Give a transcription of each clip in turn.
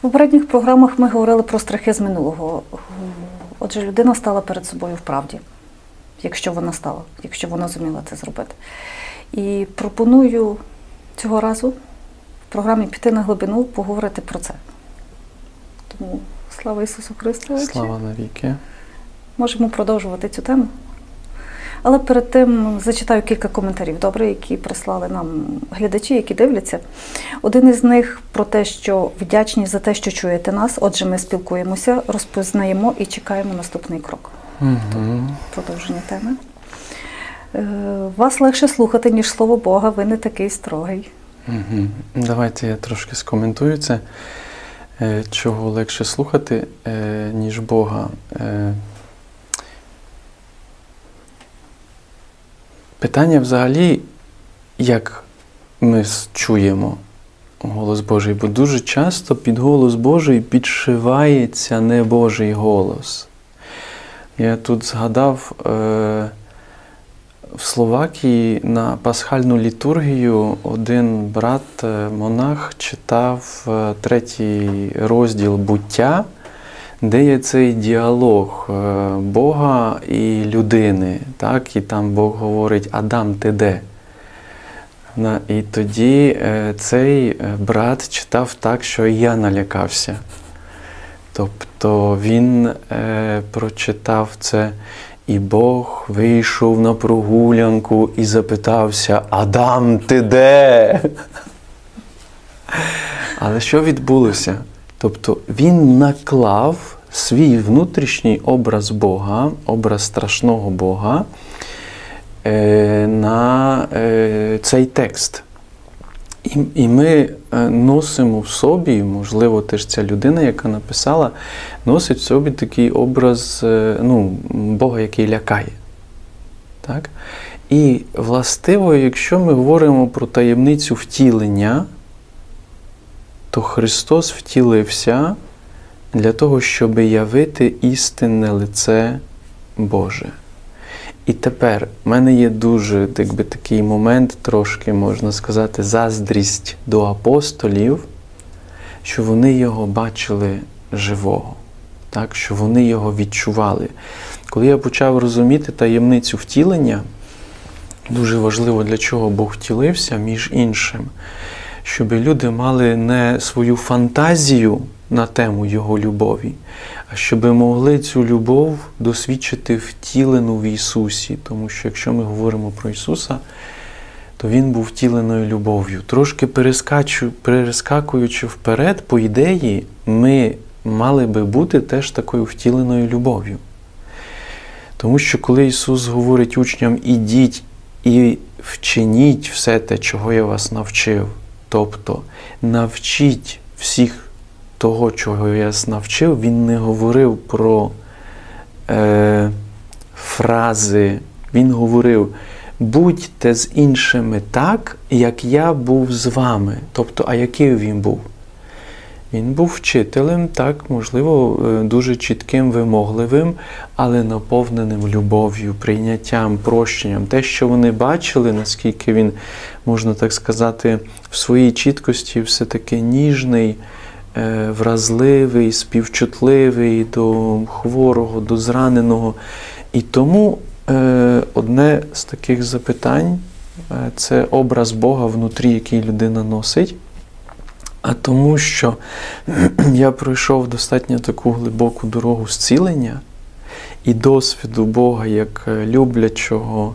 В попередніх програмах ми говорили про страхи з минулого. Отже, людина стала перед собою в правді, якщо вона стала, якщо вона зуміла це зробити. І пропоную цього разу в програмі «Піти на глибину» поговорити про це. Тому слава Ісусу Христу! Слава навіки! Можемо продовжувати цю тему. Але перед тим зачитаю кілька коментарів, добре, які прислали нам глядачі, які дивляться. Один із них про те, що вдячні за те, що чуєте нас, отже ми спілкуємося, розпізнаємо і чекаємо наступний крок. Угу. Продовження теми. Вас легше слухати, ніж слово Бога, ви не такий строгий. Угу. Давайте я трошки скоментую це. Чого легше слухати, ніж Бога? Питання взагалі, як ми чуємо голос Божий, бо дуже часто під голос Божий підшивається небожий голос. Я тут згадав, в Словакії на пасхальну літургію один брат-монах читав 3-й розділ «Буття», де є цей діалог Бога і людини, так? І там Бог говорить «Адам, ти де?». І тоді цей брат читав так, що і я налякався. Тобто він прочитав це «І Бог вийшов на прогулянку і запитався «Адам, ти де?». Але що відбулося? Тобто він наклав свій внутрішній образ Бога, образ страшного Бога, на цей текст. І ми носимо в собі, можливо, теж ця людина, яка написала, носить в собі такий образ, ну, Бога, який лякає. Так? І, властиво, якщо ми говоримо про таємницю втілення, то Христос втілився для того, щоб явити істинне лице Боже. І тепер в мене є дуже такий момент, трошки, можна сказати, заздрість до апостолів, що вони його бачили живого, так? Що вони його відчували. Коли я почав розуміти таємницю втілення, дуже важливо, для чого Бог втілився, між іншим, щоб люди мали не свою фантазію на тему Його любові, а щоб могли цю любов досвідчити втілену в Ісусі. Тому що, якщо ми говоримо про Ісуса, то Він був втіленою любов'ю. Трошки перескакуючи вперед, по ідеї, ми мали би бути теж такою втіленою любов'ю. Тому що, коли Ісус говорить учням «Ідіть і вчиніть все те, чого я вас навчив», тобто навчіть всіх того, чого я навчив, він не говорив про фрази, він говорив «Будьте з іншими так, як я був з вами». Тобто, а який він був? Він був вчителем, так, можливо, дуже чітким, вимогливим, але наповненим любов'ю, прийняттям, прощенням. Те, що вони бачили, наскільки він, можна так сказати, в своїй чіткості все-таки ніжний, вразливий, співчутливий до хворого, до зраненого. І тому одне з таких запитань – це образ Бога внутрі, який людина носить. А тому, що я пройшов достатньо таку глибоку дорогу зцілення і досвіду Бога як люблячого,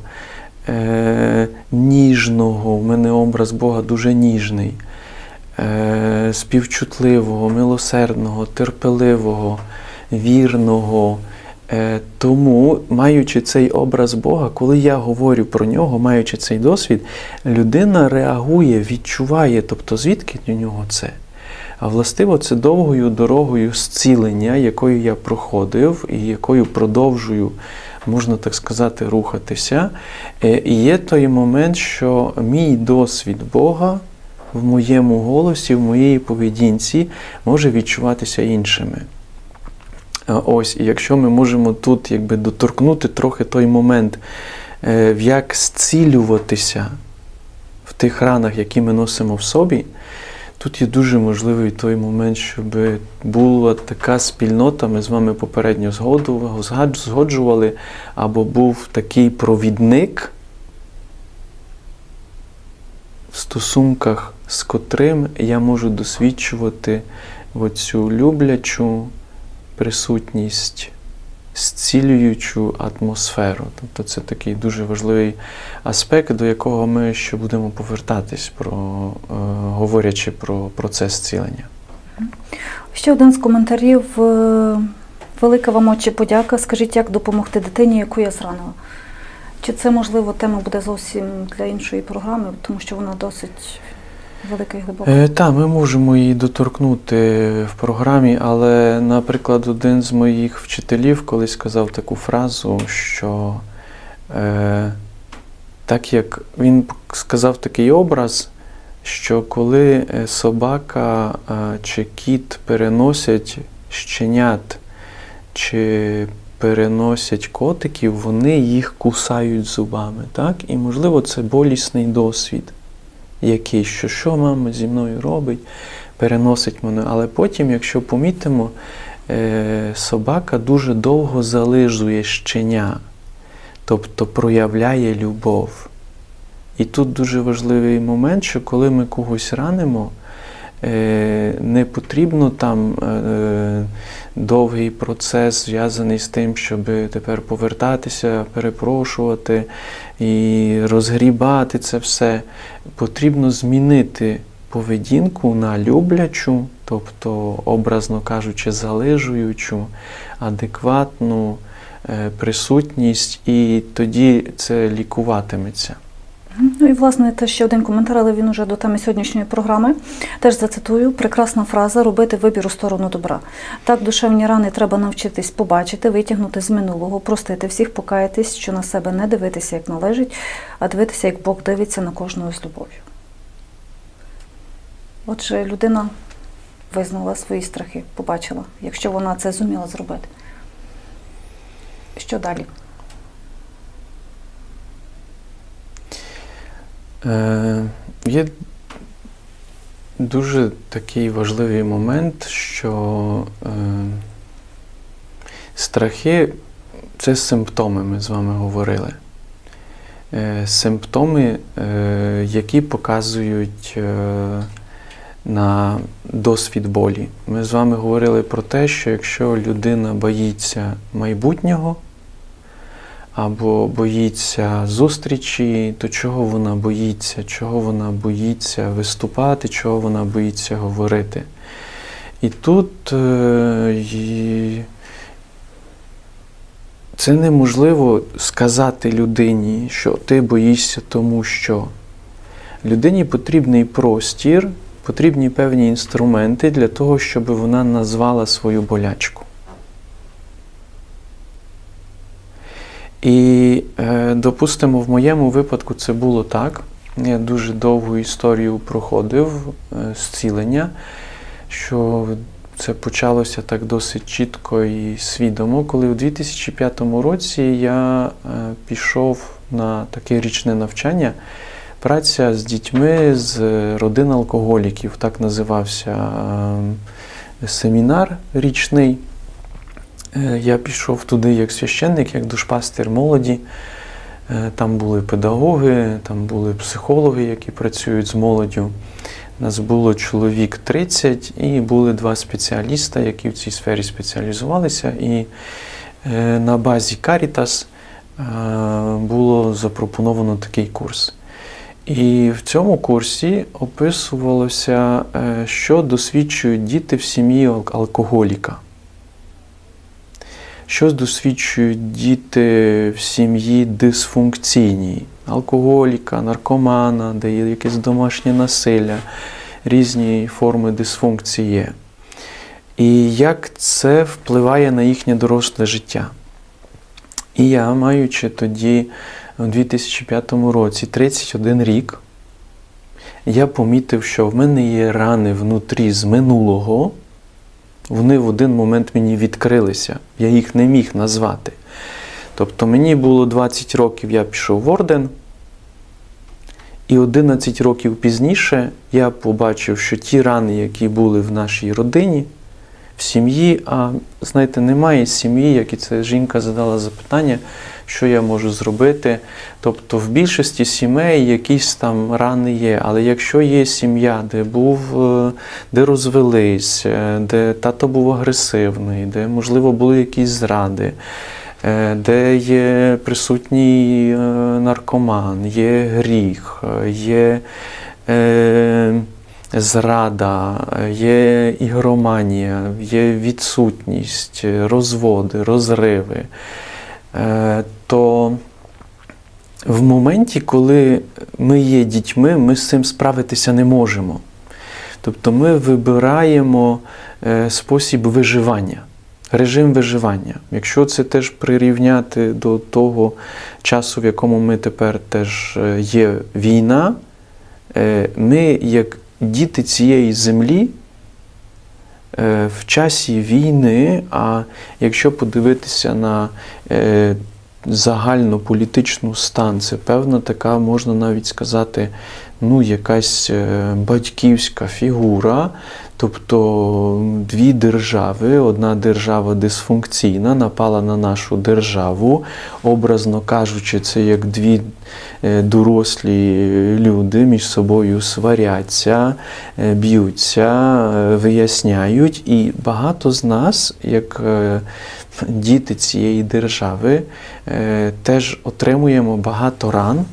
ніжного, у мене образ Бога дуже ніжний, співчутливого, милосердного, терпеливого, вірного. Тому, маючи цей образ Бога, коли я говорю про нього, маючи цей досвід, людина реагує, відчуває, тобто звідки у нього це. А властиво це довгою дорогою зцілення, якою я проходив і якою продовжую, можна так сказати, рухатися. І є той момент, що мій досвід Бога в моєму голосі, в моїй поведінці може відчуватися іншими. Ось, і якщо ми можемо тут доторкнути трохи той момент, як зцілюватися в тих ранах, які ми носимо в собі, Тут є дуже можливий той момент, щоб була така спільнота, ми з вами попередньо згоджували, або був такий провідник, в стосунках з котрим я можу досвідчувати оцю люблячу присутність, зцілюючу атмосферу. Тобто це такий дуже важливий аспект, до якого ми ще будемо повертатись, говорячи про процес зцілення. Ще один з коментарів. Велика вам очі подяка. Скажіть, як допомогти дитині, яку я зранила? Чи це, можливо, тема буде зовсім для іншої програми, тому що вона досить велика і глибока? Так, ми можемо її доторкнути в програмі, але, наприклад, один з моїх вчителів колись сказав таку фразу, що так як він сказав такий образ, що коли собака чи кіт переносять щенят, чи переносять котиків, вони їх кусають зубами, так? І, можливо, це болісний досвід якийсь, що що мама зі мною робить, переносить мене. Але потім, якщо помітимо, собака дуже довго зализує щеня, тобто проявляє любов. І тут дуже важливий момент, що коли ми когось ранимо, не потрібно там довгий процес, зв'язаний з тим, щоб тепер повертатися, перепрошувати і розгрібати це все. Потрібно змінити поведінку на люблячу, тобто, образно кажучи, залежуючу, адекватну присутність, і тоді це лікуватиметься. Ну і, власне, теж ще один коментар, але він уже до теми сьогоднішньої програми. Теж зацитую. Прекрасна фраза «робити вибір у сторону добра». Так, душевні рани треба навчитись побачити, витягнути з минулого, простити всіх, покаятись, що на себе не дивитися, як належить, а дивитися, як Бог дивиться на кожного з любов'ю. Отже, людина визнала свої страхи, побачила, якщо вона це зуміла зробити. Що далі? Є дуже такий важливий момент, що страхи – це симптоми, ми з вами говорили. Симптоми, які показують на досвід болі. Ми з вами говорили про те, що якщо людина боїться майбутнього, або боїться зустрічі, то чого вона боїться? Чого вона боїться виступати? Чого вона боїться говорити? І тут це неможливо сказати людині, що ти боїшся тому, що. Людині потрібний простір, потрібні певні інструменти для того, щоб вона назвала свою болячку. І, допустимо, в моєму випадку це було так. Я дуже довгу історію проходив зцілення, що це почалося так досить чітко і свідомо, коли у 2005 році я пішов на таке річне навчання «Праця з дітьми з родин алкоголіків». Так називався семінар річний. Я пішов туди як священник, як душпастир молоді. Там були педагоги, там були психологи, які працюють з молоддю. Нас було чоловік 30 і були 2 спеціаліста, які в цій сфері спеціалізувалися. І на базі Caritas було запропоновано такий курс. І в цьому курсі описувалося, що досвідчують діти в сім'ї алкоголіка. Що досвідчують діти в сім'ї дисфункційній? Алкоголіка, наркомана, де є якесь домашнє насилля, різні форми дисфункції є. І як це впливає на їхнє доросле життя? І я, маючи тоді у 2005 році 31 рік, я помітив, що в мене є рани внутрі з минулого. Вони в один момент мені відкрилися, я їх не міг назвати. Тобто мені було 20 років, я пішов в орден, І 11 років пізніше я побачив, що ті рани, які були в нашій родині, в сім'ї, а, знаєте, немає сім'ї, як і ця жінка задала запитання, що я можу зробити. Тобто в більшості сімей якісь там рани є, але якщо є сім'я, де розвелись, де тато був агресивний, де, можливо, були якісь зради, де є присутній наркоман, є гріх, є зрада, є ігроманія, є відсутність, розводи, розриви, то в моменті, коли ми є дітьми, ми з цим справитися не можемо. Тобто ми вибираємо спосіб виживання. Режим виживання. Якщо це теж прирівняти до того часу, в якому ми тепер теж є війна, ми, як діти цієї землі, в часі війни, а якщо подивитися на загальну політичну стан, це певна така, можна навіть сказати, ну, якась батьківська фігура, тобто дві держави, одна держава дисфункційна, напала на нашу державу, образно кажучи, це як дві дорослі люди між собою сваряться, б'ються, виясняють, і багато з нас, як діти цієї держави, теж отримуємо багато ран,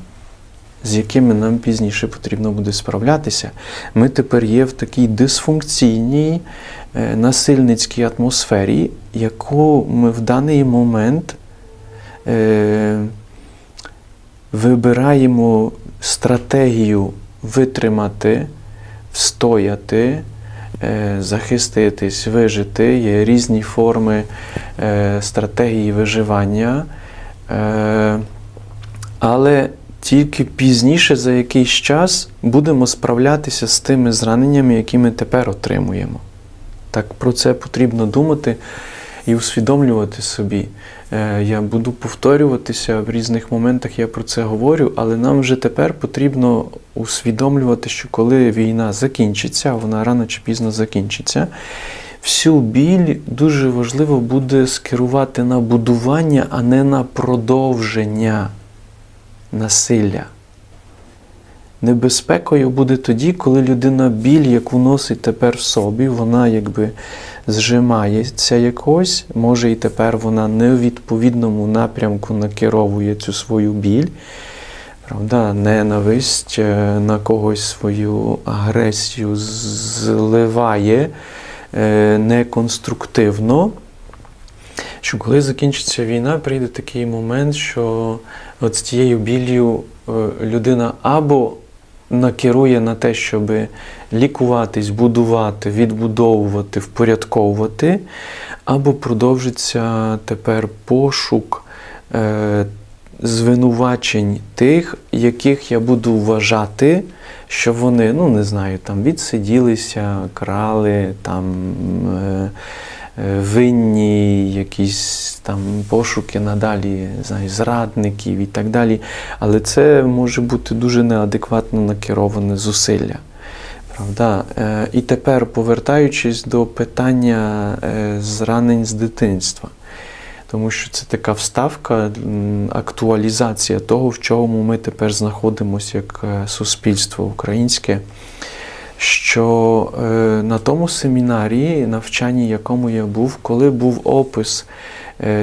з якими нам пізніше потрібно буде справлятися. Ми тепер є в такій дисфункційній, насильницькій атмосфері, яку ми в даний момент вибираємо стратегію витримати, встояти, захиститись, вижити. Є різні форми стратегії виживання, але тільки пізніше, за якийсь час, будемо справлятися з тими зраненнями, які ми тепер отримуємо. Так, про це потрібно думати і усвідомлювати собі. Я буду повторюватися, в різних моментах я про це говорю, але нам вже тепер потрібно усвідомлювати, що коли війна закінчиться, вона рано чи пізно закінчиться, всю біль дуже важливо буде скерувати на будування, а не на продовження насилля. Небезпекою буде тоді, коли людина біль, яку носить тепер в собі, вона якби зжимається якось, може і тепер вона не у відповідному напрямку накеровує цю свою біль, правда, ненависть, на когось свою агресію зливає неконструктивно, що коли закінчиться війна, прийде такий момент, що от з тією біллю людина або накерує на те, щоб лікуватись, будувати, відбудовувати, впорядковувати, або продовжиться тепер пошук звинувачень тих, яких я буду вважати, що вони, ну не знаю, там відсиділися, крали, там винні, якісь там пошуки надалі, знаєш, зрадників і так далі. Але це може бути дуже неадекватно накероване зусилля. Правда? І тепер, повертаючись до питання зранень з дитинства, тому що це така вставка, актуалізація того, в чому ми тепер знаходимося як суспільство українське, що на тому семінарі, навчанні якому я був, коли був опис,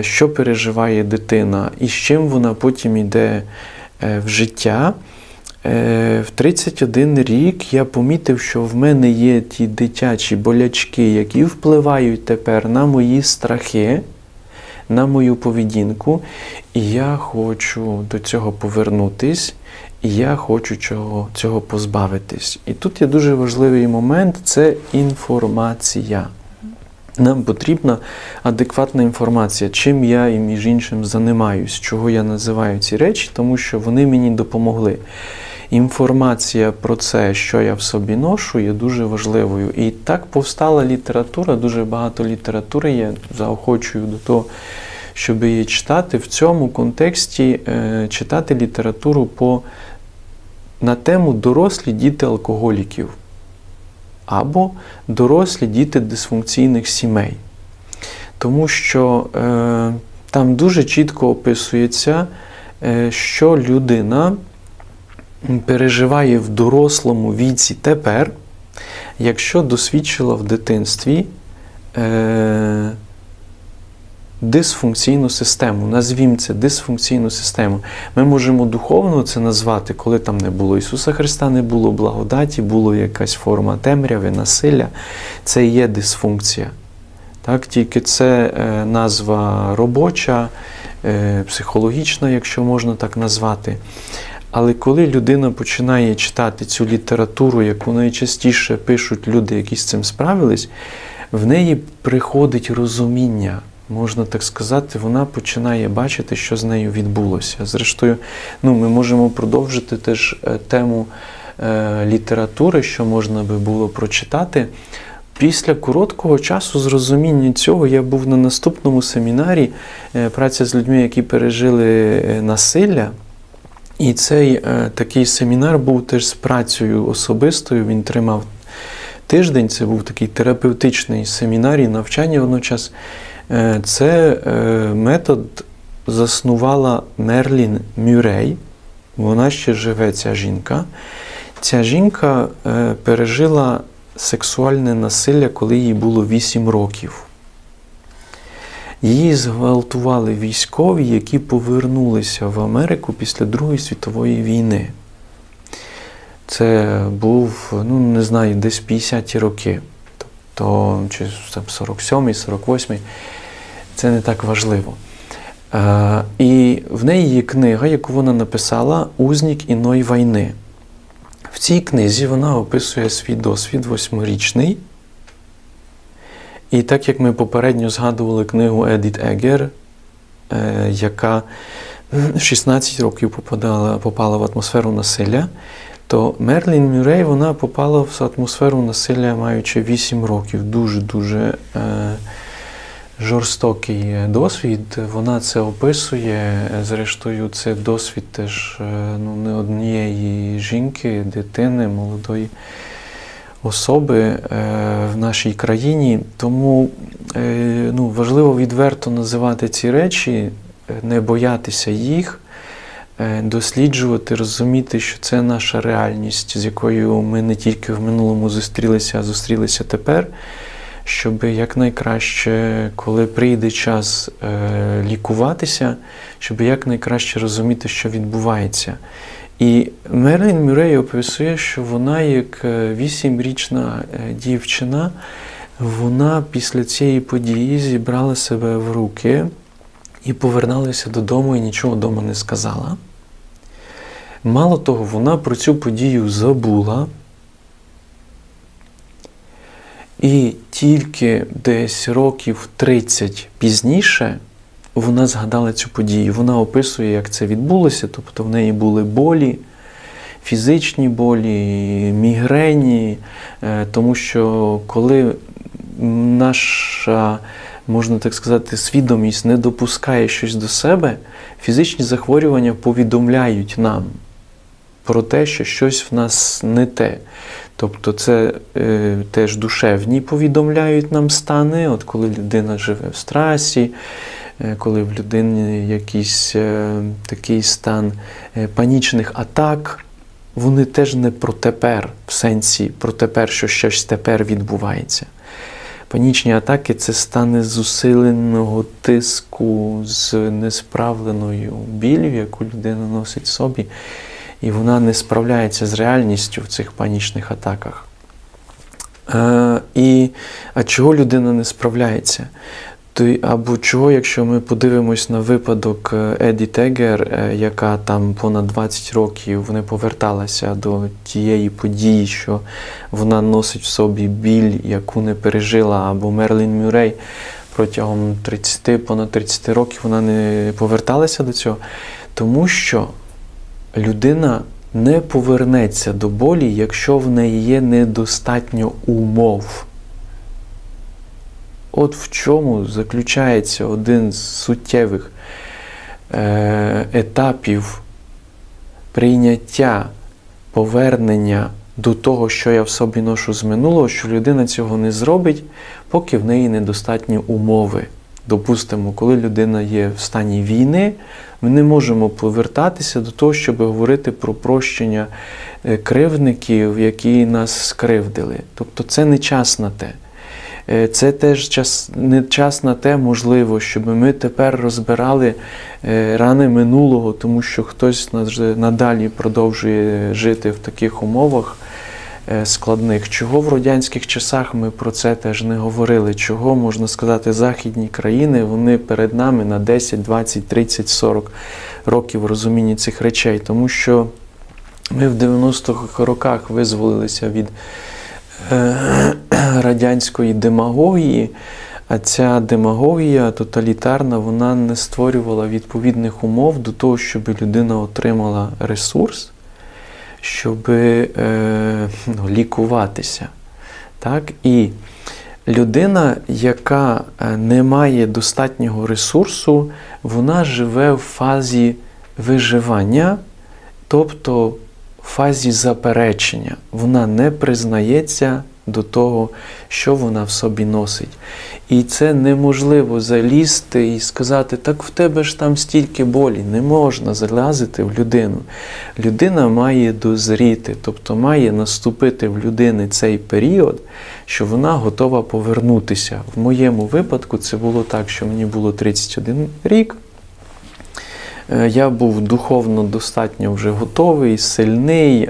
що переживає дитина і з чим вона потім йде в життя, в 31 рік я помітив, що в мене є ті дитячі болячки, які впливають тепер на мої страхи, на мою поведінку, і я хочу до цього повернутись, і я хочу цього позбавитись. І тут є дуже важливий момент – це інформація. Нам потрібна адекватна інформація, чим я і, між іншим, займаюсь, чого я називаю ці речі, тому що вони мені допомогли. Інформація про це, що я в собі ношу, є дуже важливою. І так повстала література, дуже багато літератури, я заохочую до того, щоб її читати. В цьому контексті читати літературу по на тему «Дорослі діти алкоголіків» або «Дорослі діти дисфункційних сімей». Тому що там дуже чітко описується, що людина переживає в дорослому віці тепер, якщо досвідчила в дитинстві дисфункційну систему, назвімо це дисфункційну систему. Ми можемо духовно це назвати, коли там не було Ісуса Христа, не було благодаті, була якась форма темряви, насилля. Це і є дисфункція. Так? Тільки це назва робоча, психологічна, якщо можна так назвати. Але коли людина починає читати цю літературу, яку найчастіше пишуть люди, які з цим справились, в неї приходить розуміння, можна так сказати, вона починає бачити, що з нею відбулося. Зрештою, ми можемо продовжити теж тему літератури, що можна би було прочитати. Після короткого часу зрозуміння цього я був на наступному семінарі «Праця з людьми, які пережили насилля». І цей такий семінар був теж з працею особистою, він тримав тиждень, це був такий терапевтичний семінар і навчання водночас. Це метод заснувала Мерлін Мюррей, вона ще живе, ця жінка. Ця жінка пережила сексуальне насилля, коли їй було 8 років. Її зґвалтували військові, які повернулися в Америку після Другої світової війни. Це був, не знаю, десь 50-ті роки. Тобто, чи 47-й, 48-й. Це не так важливо. І в неї є книга, яку вона написала «Узник іної війни». В цій книзі вона описує свій досвід 8-річний. І так, як ми попередньо згадували книгу Едіт Егер, яка в 16 років попала в атмосферу насилля, то Мерлін Мюррей, вона попала в атмосферу насилля, маючи 8 років. Дуже-дуже жорстокий досвід. Вона це описує. Зрештою, це досвід теж не однієї жінки, дитини, молодої особи в нашій країні. Тому важливо відверто називати ці речі, не боятися їх, досліджувати, розуміти, що це наша реальність, з якою ми не тільки в минулому зустрілися, а зустрілися тепер, щоб якнайкраще, коли прийде час лікуватися, щоб якнайкраще розуміти, що відбувається. І Мерлін Мюррей описує, що вона, як 8-річна дівчина, вона після цієї події зібрала себе в руки і повернулася додому, і нічого вдома не сказала. Мало того, вона про цю подію забула. І тільки десь років 30 пізніше вона згадала цю подію. Вона описує, як це відбулося, тобто в неї були болі, фізичні болі, мігрені, тому що коли наша, можна так сказати, свідомість не допускає щось до себе, фізичні захворювання повідомляють нам про те, що щось в нас не те. Тобто це теж душевні повідомляють нам стани, от коли людина живе в стресі, коли в людини якийсь такий стан панічних атак, вони теж не про тепер, в сенсі про тепер, що щось тепер відбувається. Панічні атаки – це стани зусиленого тиску з несправленою біллю, яку людина носить в собі, і вона не справляється з реальністю в цих панічних атаках. А чого людина не справляється? Або чого, якщо ми подивимось на випадок Едді Тегер, яка там понад 20 років не поверталася до тієї події, що вона носить в собі біль, яку не пережила, або Мерлін Мюррей протягом понад 30 років вона не поверталася до цього, тому що людина не повернеться до болі, якщо в неї є недостатньо умов. От в чому заключається один з суттєвих етапів прийняття повернення до того, що я в собі ношу з минулого, що людина цього не зробить, поки в неї недостатні умови. Допустимо, коли людина є в стані війни, ми не можемо повертатися до того, щоб говорити про прощення кривдників, які нас скривдили. Тобто це не час на те. Це теж не час на те, можливо, щоб ми тепер розбирали рани минулого, тому що хтось надалі продовжує жити в таких умовах складних. Чого в радянських часах ми про це теж не говорили? Чого, можна сказати, західні країни, вони перед нами на 10, 20, 30, 40 років в розумінні цих речей? Тому що ми в 90-х роках визволилися від радянської демагогії, а ця демагогія тоталітарна, вона не створювала відповідних умов до того, щоб людина отримала ресурс, щоб лікуватися. Так? І людина, яка не має достатнього ресурсу, вона живе в фазі виживання, тобто в фазі заперечення. Вона не признається до того, що вона в собі носить. І це неможливо залізти і сказати, так в тебе ж там стільки болі. Не можна залазити в людину. Людина має дозріти, тобто має наступити в людини цей період, що вона готова повернутися. В моєму випадку це було так, що мені було 31 рік, я був духовно достатньо вже готовий, сильний,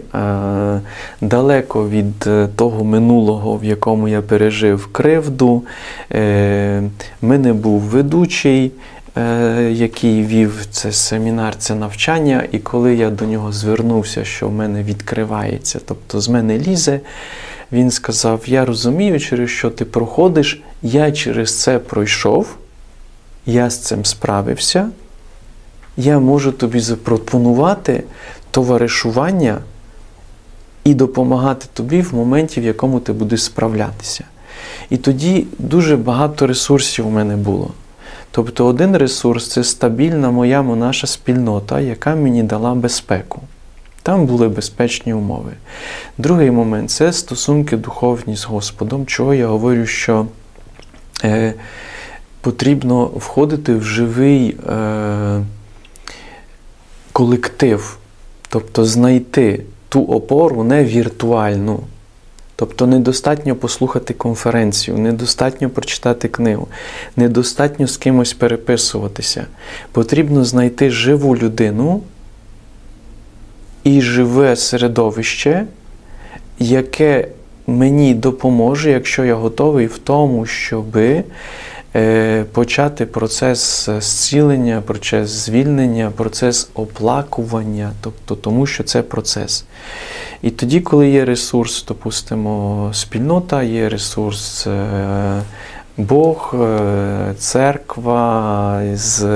далеко від того минулого, в якому я пережив кривду. Мене був ведучий, який вів цей семінар, це навчання, і коли я до нього звернувся, що в мене відкривається, тобто з мене лізе, він сказав, я розумію, через що ти проходиш, я через це пройшов, я з цим справився, я можу тобі запропонувати товаришування і допомагати тобі в моменті, в якому ти будеш справлятися. І тоді дуже багато ресурсів у мене було. Тобто один ресурс – це стабільна моя монаша спільнота, яка мені дала безпеку. Там були безпечні умови. Другий момент – це стосунки духовні з Господом, чого я говорю, що потрібно входити в живий колектив, тобто знайти ту опору не віртуальну. Тобто недостатньо послухати конференцію, недостатньо прочитати книгу, недостатньо з кимось переписуватися. Потрібно знайти живу людину і живе середовище, яке мені допоможе, якщо я готовий в тому, щоби почати процес зцілення, процес звільнення, процес оплакування, тобто тому, що це процес. І тоді, коли є ресурс, допустимо, спільнота, є ресурс Бог, церква з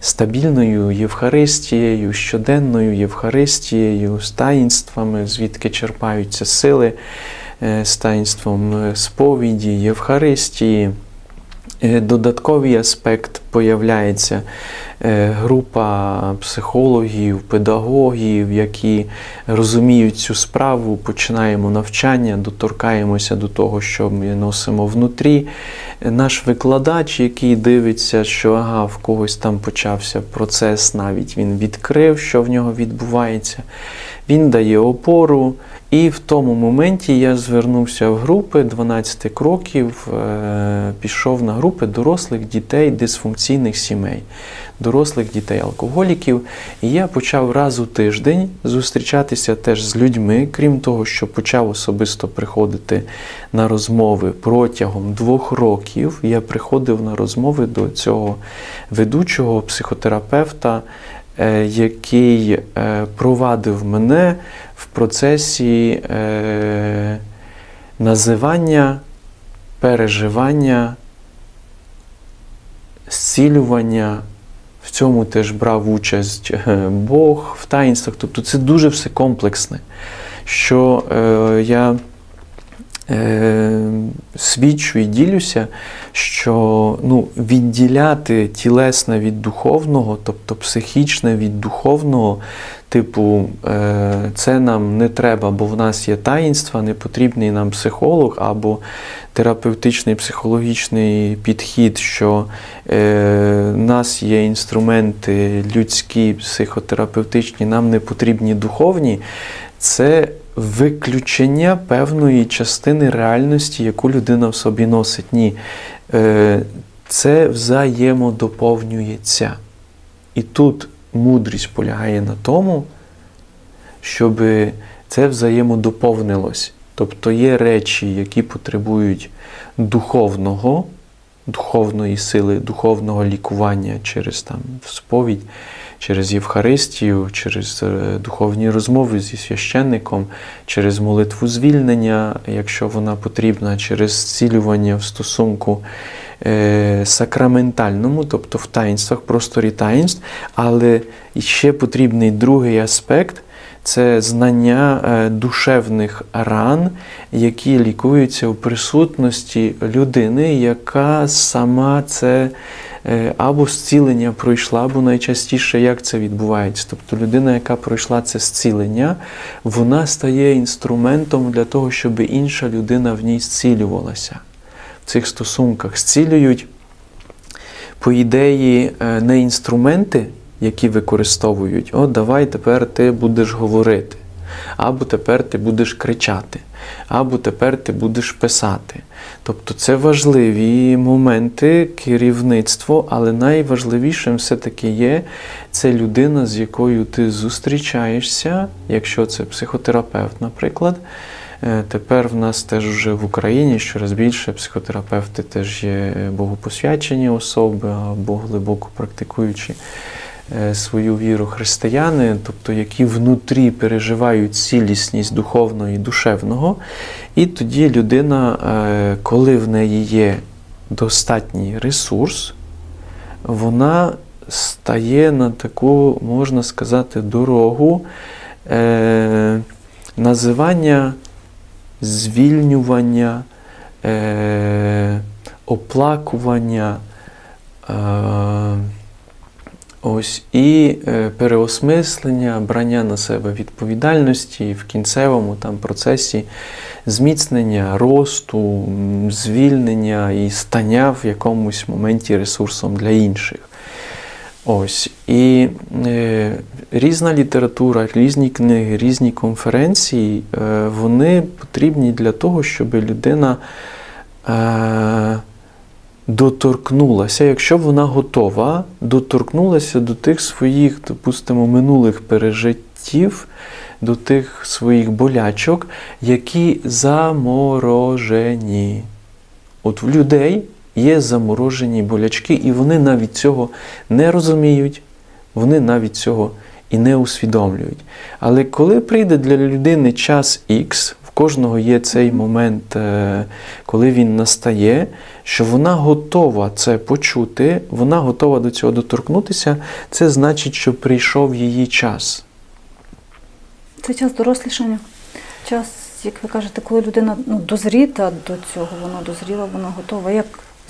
стабільною Євхаристією, щоденною Євхаристією, з таїнствами, звідки черпаються сили, з таїнством сповіді, Євхаристії. Додатковий аспект появляється група психологів, педагогів, які розуміють цю справу, починаємо навчання, доторкаємося до того, що ми носимо внутрі. Наш викладач, який дивиться, що в когось там почався процес, навіть він відкрив, що в нього відбувається, він дає опору. І в тому моменті я звернувся в групи 12 кроків, пішов на групи дорослих дітей дисфункційних сімей, дорослих дітей-алкоголіків. І я почав раз у тиждень зустрічатися теж з людьми, крім того, що почав особисто приходити на розмови протягом 2 років. Я приходив на розмови до цього ведучого психотерапевта, який провадив мене в процесі називання, переживання, зцілювання. В цьому теж брав участь Бог в таїнствах. Тобто це дуже все комплексне, що я свідчу і ділюся, що відділяти тілесне від духовного, тобто психічне від духовного, типу, це нам не треба, бо в нас є таїнства, не потрібний нам психолог або терапевтичний, психологічний підхід, що в нас є інструменти людські, психотерапевтичні, нам не потрібні духовні, це виключення певної частини реальності, яку людина в собі носить. Ні, це взаємодоповнюється. І тут мудрість полягає на тому, щоб це взаємодоповнилось. Тобто є речі, які потребують духовної сили, духовного лікування через там, сповідь, через Євхаристію, через духовні розмови зі священником, через молитву звільнення, якщо вона потрібна, через зцілювання в стосунку сакраментальному, тобто в таїнствах, просторі таїнств. Але ще потрібний другий аспект – це знання душевних ран, які лікуються у присутності людини, яка сама це або зцілення пройшла, або найчастіше, як це відбувається. Тобто людина, яка пройшла це зцілення, вона стає інструментом для того, щоб інша людина в ній зцілювалася. В цих стосунках зцілюють, по ідеї, не інструменти, які використовують. О, давай тепер ти будеш говорити, або тепер ти будеш кричати, або тепер ти будеш писати. Тобто це важливі моменти, керівництво, але найважливішим все-таки є це людина, з якою ти зустрічаєшся, якщо це психотерапевт, наприклад. Тепер в нас теж вже в Україні щораз більше психотерапевти теж є богопосвячені особи або глибоко практикуючі свою віру християни, тобто які внутрі переживають цілісність духовного і душевного. І тоді людина, коли в неї є достатній ресурс, вона стає на таку, можна сказати, дорогу називання, звільнювання, оплакування, ось, і переосмислення, брання на себе відповідальності в кінцевому там процесі зміцнення, росту, звільнення і стання в якомусь моменті ресурсом для інших. Ось. І різна література, різні книги, різні конференції, вони потрібні для того, щоб людина доторкнулася, якщо вона готова, доторкнулася до тих своїх, допустимо, минулих пережиттів, до тих своїх болячок, які заморожені. От в людей є заморожені болячки, і вони навіть цього не розуміють, вони навіть цього і не усвідомлюють. Але коли прийде для людини час X, в кожного є цей момент, коли він настає, що вона готова це почути, вона готова до цього доторкнутися, це значить, що прийшов її час. Це час дорослішання, час, як ви кажете, коли людина дозріта до цього, вона дозріла, вона готова. Як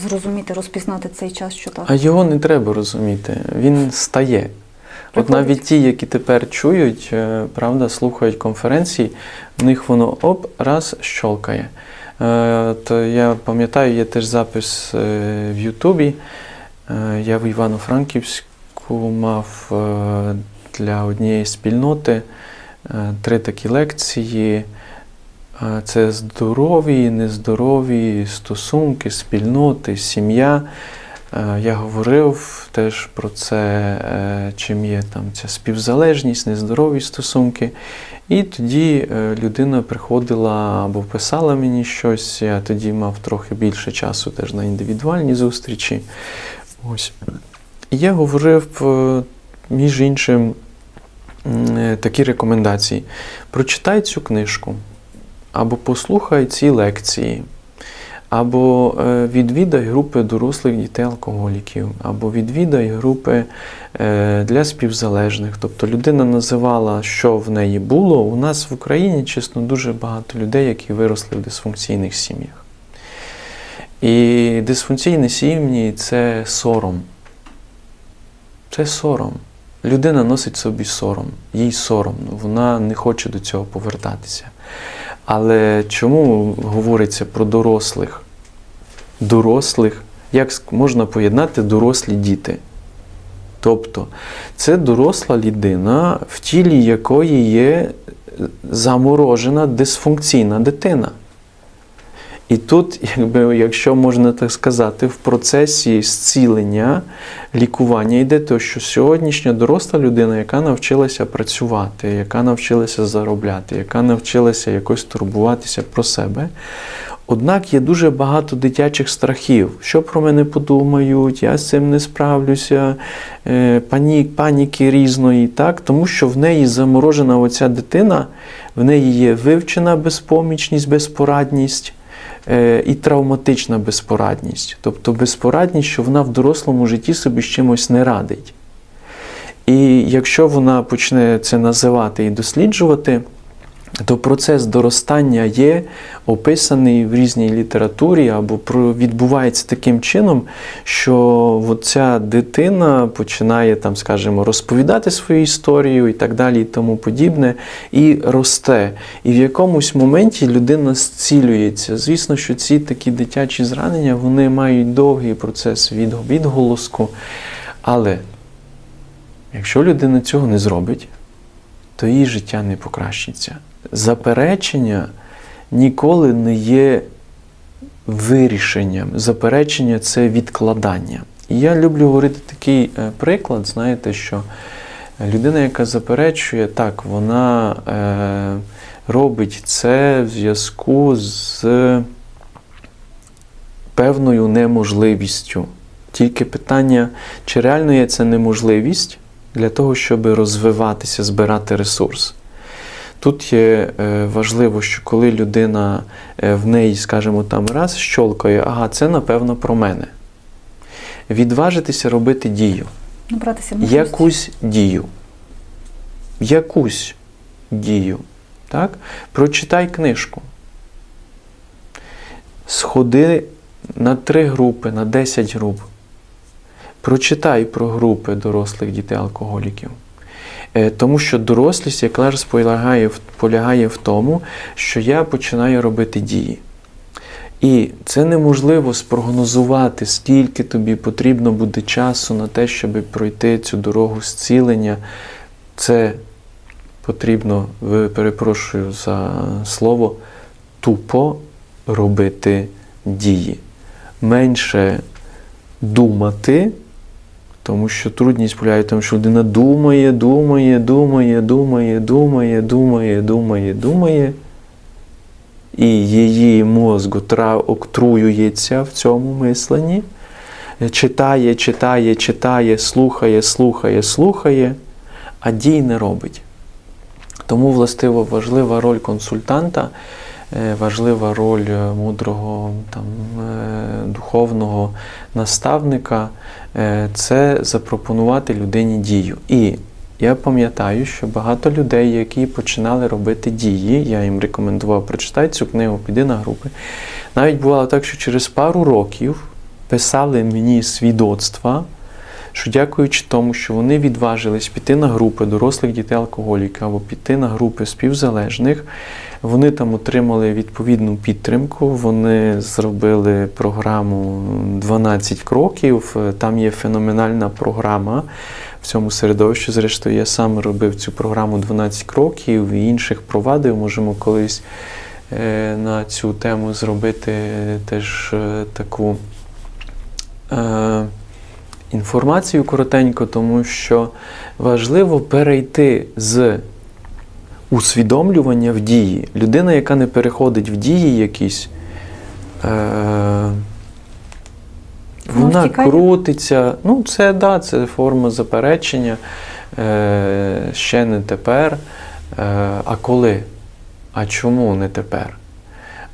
зрозуміти, розпізнати цей час, що так? А його не треба розуміти, він стає. От навіть ті, які тепер чують, правда, слухають конференції, в них воно оп, раз, щолкає. То я пам'ятаю, є теж запис в Ютубі, я в Івано-Франківську мав для однієї спільноти 3 такі лекції. Це здорові, нездорові стосунки, спільноти, сім'я. Я говорив теж про це, чим є там ця співзалежність, нездорові стосунки. І тоді людина приходила або писала мені щось, я тоді мав трохи більше часу теж на індивідуальні зустрічі. Ось. Я говорив, між іншим, такі рекомендації. Прочитай цю книжку, або послухай ці лекції, або відвідай групи дорослих дітей-алкоголіків, або відвідай групи для співзалежних. Тобто людина називала, що в неї було. У нас в Україні, чесно, дуже багато людей, які виросли в дисфункційних сім'ях. І дисфункційні сім'ї – це сором. Це сором. людина носить собі сором, їй соромно, вона не хоче до цього повертатися. Але чому говориться про дорослих? Дорослих, як можна поєднати дорослі діти? Тобто, це доросла людина, в тілі якої є заморожена, дисфункційна дитина. І тут, якби, якщо можна так сказати, в процесі зцілення, лікування йде те, що сьогоднішня доросла людина, яка навчилася працювати, яка навчилася заробляти, яка навчилася якось турбуватися про себе. Однак є дуже багато дитячих страхів. Що про мене подумають, я з цим не справлюся, паніки різної, так? Тому що в неї заморожена оця дитина, в неї є вивчена безпомічність, безпорадність і травматична безпорадність. Тобто безпорадність, що вона в дорослому житті собі з чимось не радить. І якщо вона почне це називати і досліджувати, то процес доростання є описаний в різній літературі або відбувається таким чином, що ця дитина починає, там, скажімо, розповідати свою історію і так далі, і тому подібне, і росте. І в якомусь моменті людина зцілюється. Звісно, що ці такі дитячі зранення, вони мають довгий процес відголоску, але якщо людина цього не зробить, то її життя не покращиться. Заперечення ніколи не є вирішенням. Заперечення – це відкладання. І я люблю говорити такий приклад, знаєте, що людина, яка заперечує, так, вона робить це в зв'язку з певною неможливістю. Тільки питання, чи реально є ця неможливість для того, щоб розвиватися, збирати ресурс. Тут є важливо, що коли людина в неї, скажімо, там раз щолкає, ага, це, напевно, про мене. Відважитися робити дію. Набратися можливості. Якусь дію. Так? Прочитай книжку. Сходи на 3 групи, на 10 груп. Прочитай про групи дорослих дітей-алкоголіків. Тому що дорослість, якраз полягає в тому, що я починаю робити дії. І це неможливо спрогнозувати, скільки тобі потрібно буде часу на те, щоб пройти цю дорогу зцілення. Це потрібно, перепрошую за слово, тупо робити дії. Менше думати, тому що трудність полягає в тому, що людина думає, і її мозк отруюється в цьому мисленні, читає, слухає, а дій не робить. Тому, властиво, важлива роль консультанта, важлива роль мудрого, там, духовного наставника – це запропонувати людині дію. І я пам'ятаю, що багато людей, які починали робити дії, я їм рекомендував прочитати цю книгу, піди на групи. Навіть бувало так, що через пару років писали мені свідоцтва, що дякуючи тому, що вони відважились піти на групи дорослих дітей-алкоголіків або піти на групи співзалежних, вони там отримали відповідну підтримку, вони зробили програму «12 кроків», там є феноменальна програма в цьому середовищі. Зрештою, я сам робив цю програму «12 кроків» і інших провадив, можемо колись на цю тему зробити теж таку інформацію коротенько, тому що важливо перейти з усвідомлювання в дії. Людина, яка не переходить в дії якісь, вона крутиться. Ну, це, да, це форма заперечення. Ще не тепер. А коли? А чому не тепер?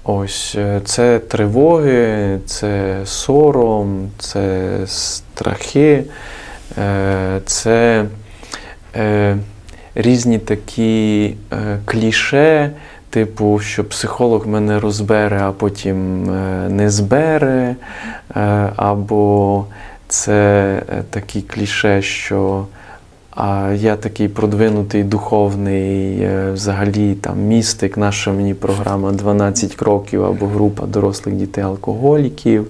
Ось, це тривоги, це сором, це страхи, це різні такі кліше, типу, що психолог мене розбере, а потім не збере, або це такі кліше, що А я такий продвинутий, духовний, взагалі там містик. Наша мені програма «12 кроків» або група дорослих дітей-алкоголіків.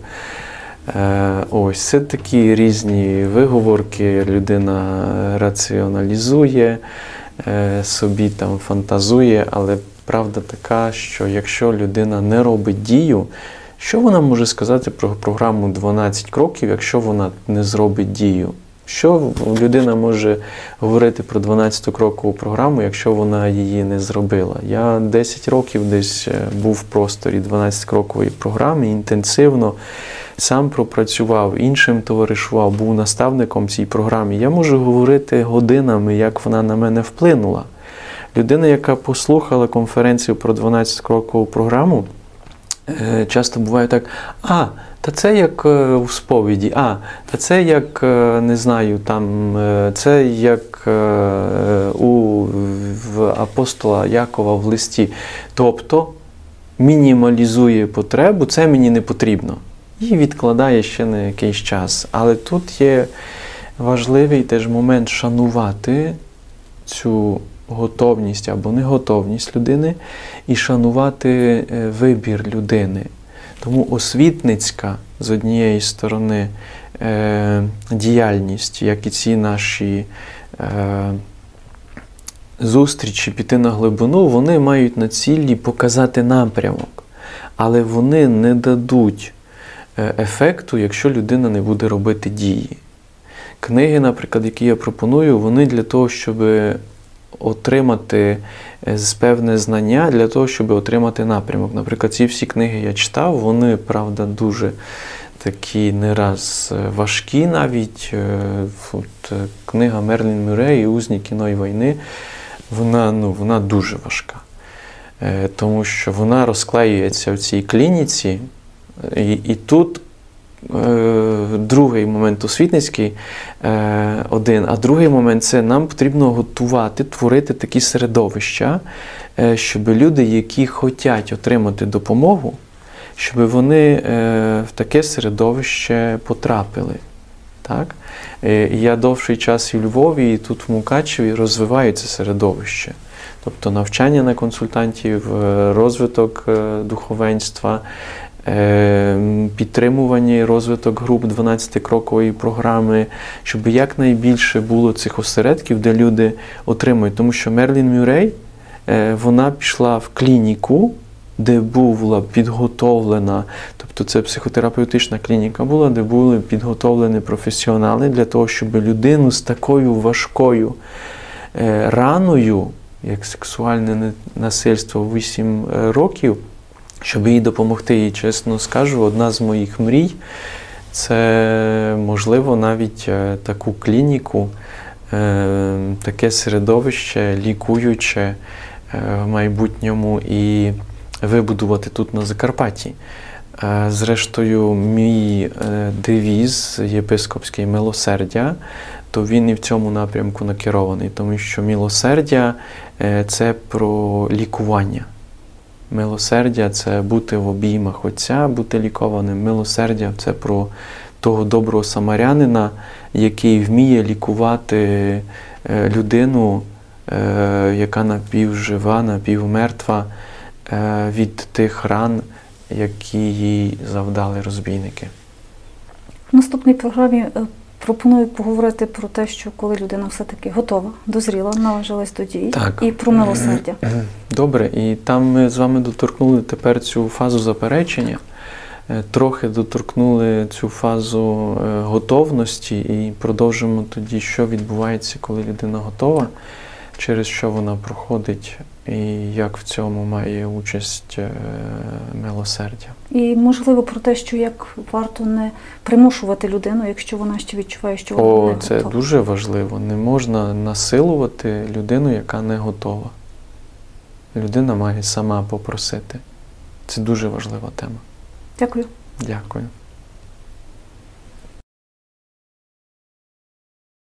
Ось, це такі різні виговорки. Людина раціоналізує, собі там фантазує, але правда така, що якщо людина не робить дію, що вона може сказати про програму «12 кроків», якщо вона не зробить дію? Що людина може говорити про 12-крокову програму, якщо вона її не зробила? Я 10 років десь був в просторі 12-крокової програми, інтенсивно сам пропрацював, іншим товаришував, був наставником цій програмі. Я можу говорити годинами, як вона на мене вплинула. Людина, яка послухала конференцію про 12-крокову програму, часто буває так: «А, та це як у сповіді, а, та це як, не знаю, там, це як у апостола Якова в листі». Тобто, мінімалізує потребу, це мені не потрібно. І відкладає ще на якийсь час. Але тут є важливий теж момент шанувати цю готовність або неготовність людини і шанувати вибір людини. Тому освітницька, з однієї сторони, діяльність, як і ці наші зустрічі «Піти на глибину», вони мають на цілі показати напрямок. Але вони не дадуть ефекту, якщо людина не буде робити дії. Книги, наприклад, які я пропоную, вони для того, щоб отримати певне знання, для того, щоб отримати напрямок. Наприклад, ці всі книги я читав, вони, правда, дуже такі не раз важкі навіть. От, книга Мерлін Мюррей «Узник іної війни», вона дуже важка. Тому що вона розклеюється в цій клініці, і тут другий момент освітницький один, а другий момент – це нам потрібно готувати, творити такі середовища, щоб люди, які хочуть отримати допомогу, щоб вони в таке середовище потрапили. Так? Я довший час і в Львові, і тут в Мукачеві розвиваю це середовище. Тобто навчання на консультантів, розвиток духовенства, підтримування і розвиток груп 12-крокової програми, щоб якнайбільше було цих осередків, де люди отримують. Тому що Мерлін Мюррей, вона пішла в клініку, де була підготовлена, тобто це психотерапевтична клініка була, де були підготовлені професіонали для того, щоб людину з такою важкою раною, як сексуальне насильство в 8 років, щоб їй допомогти. І, чесно скажу, одна з моїх мрій – це, можливо, навіть таку клініку, таке середовище лікуюче в майбутньому і вибудувати тут, на Закарпатті. Зрештою, мій девіз єпископський «Милосердя», то він і в цьому напрямку накерований, тому що милосердя – це про лікування. Милосердя – це бути в обіймах Отця, бути лікованим. Милосердя – це про того доброго самарянина, який вміє лікувати людину, яка напівжива, напівмертва, від тих ран, які їй завдали розбійники. В наступній програмі пропоную поговорити про те, що коли людина все-таки готова, дозріла, налажилась до дії, так, і про милосердя. Добре, і там ми з вами доторкнули тепер цю фазу заперечення, трохи доторкнули цю фазу готовності, і продовжимо тоді, що відбувається, коли людина готова, через що вона проходить, і як в цьому має участь милосердя. І, можливо, про те, що як варто не примушувати людину, якщо вона ще відчуває, що вона не готова. О, це дуже важливо. Не можна насилувати людину, яка не готова. Людина має сама попросити. Це дуже важлива тема. Дякую. Дякую.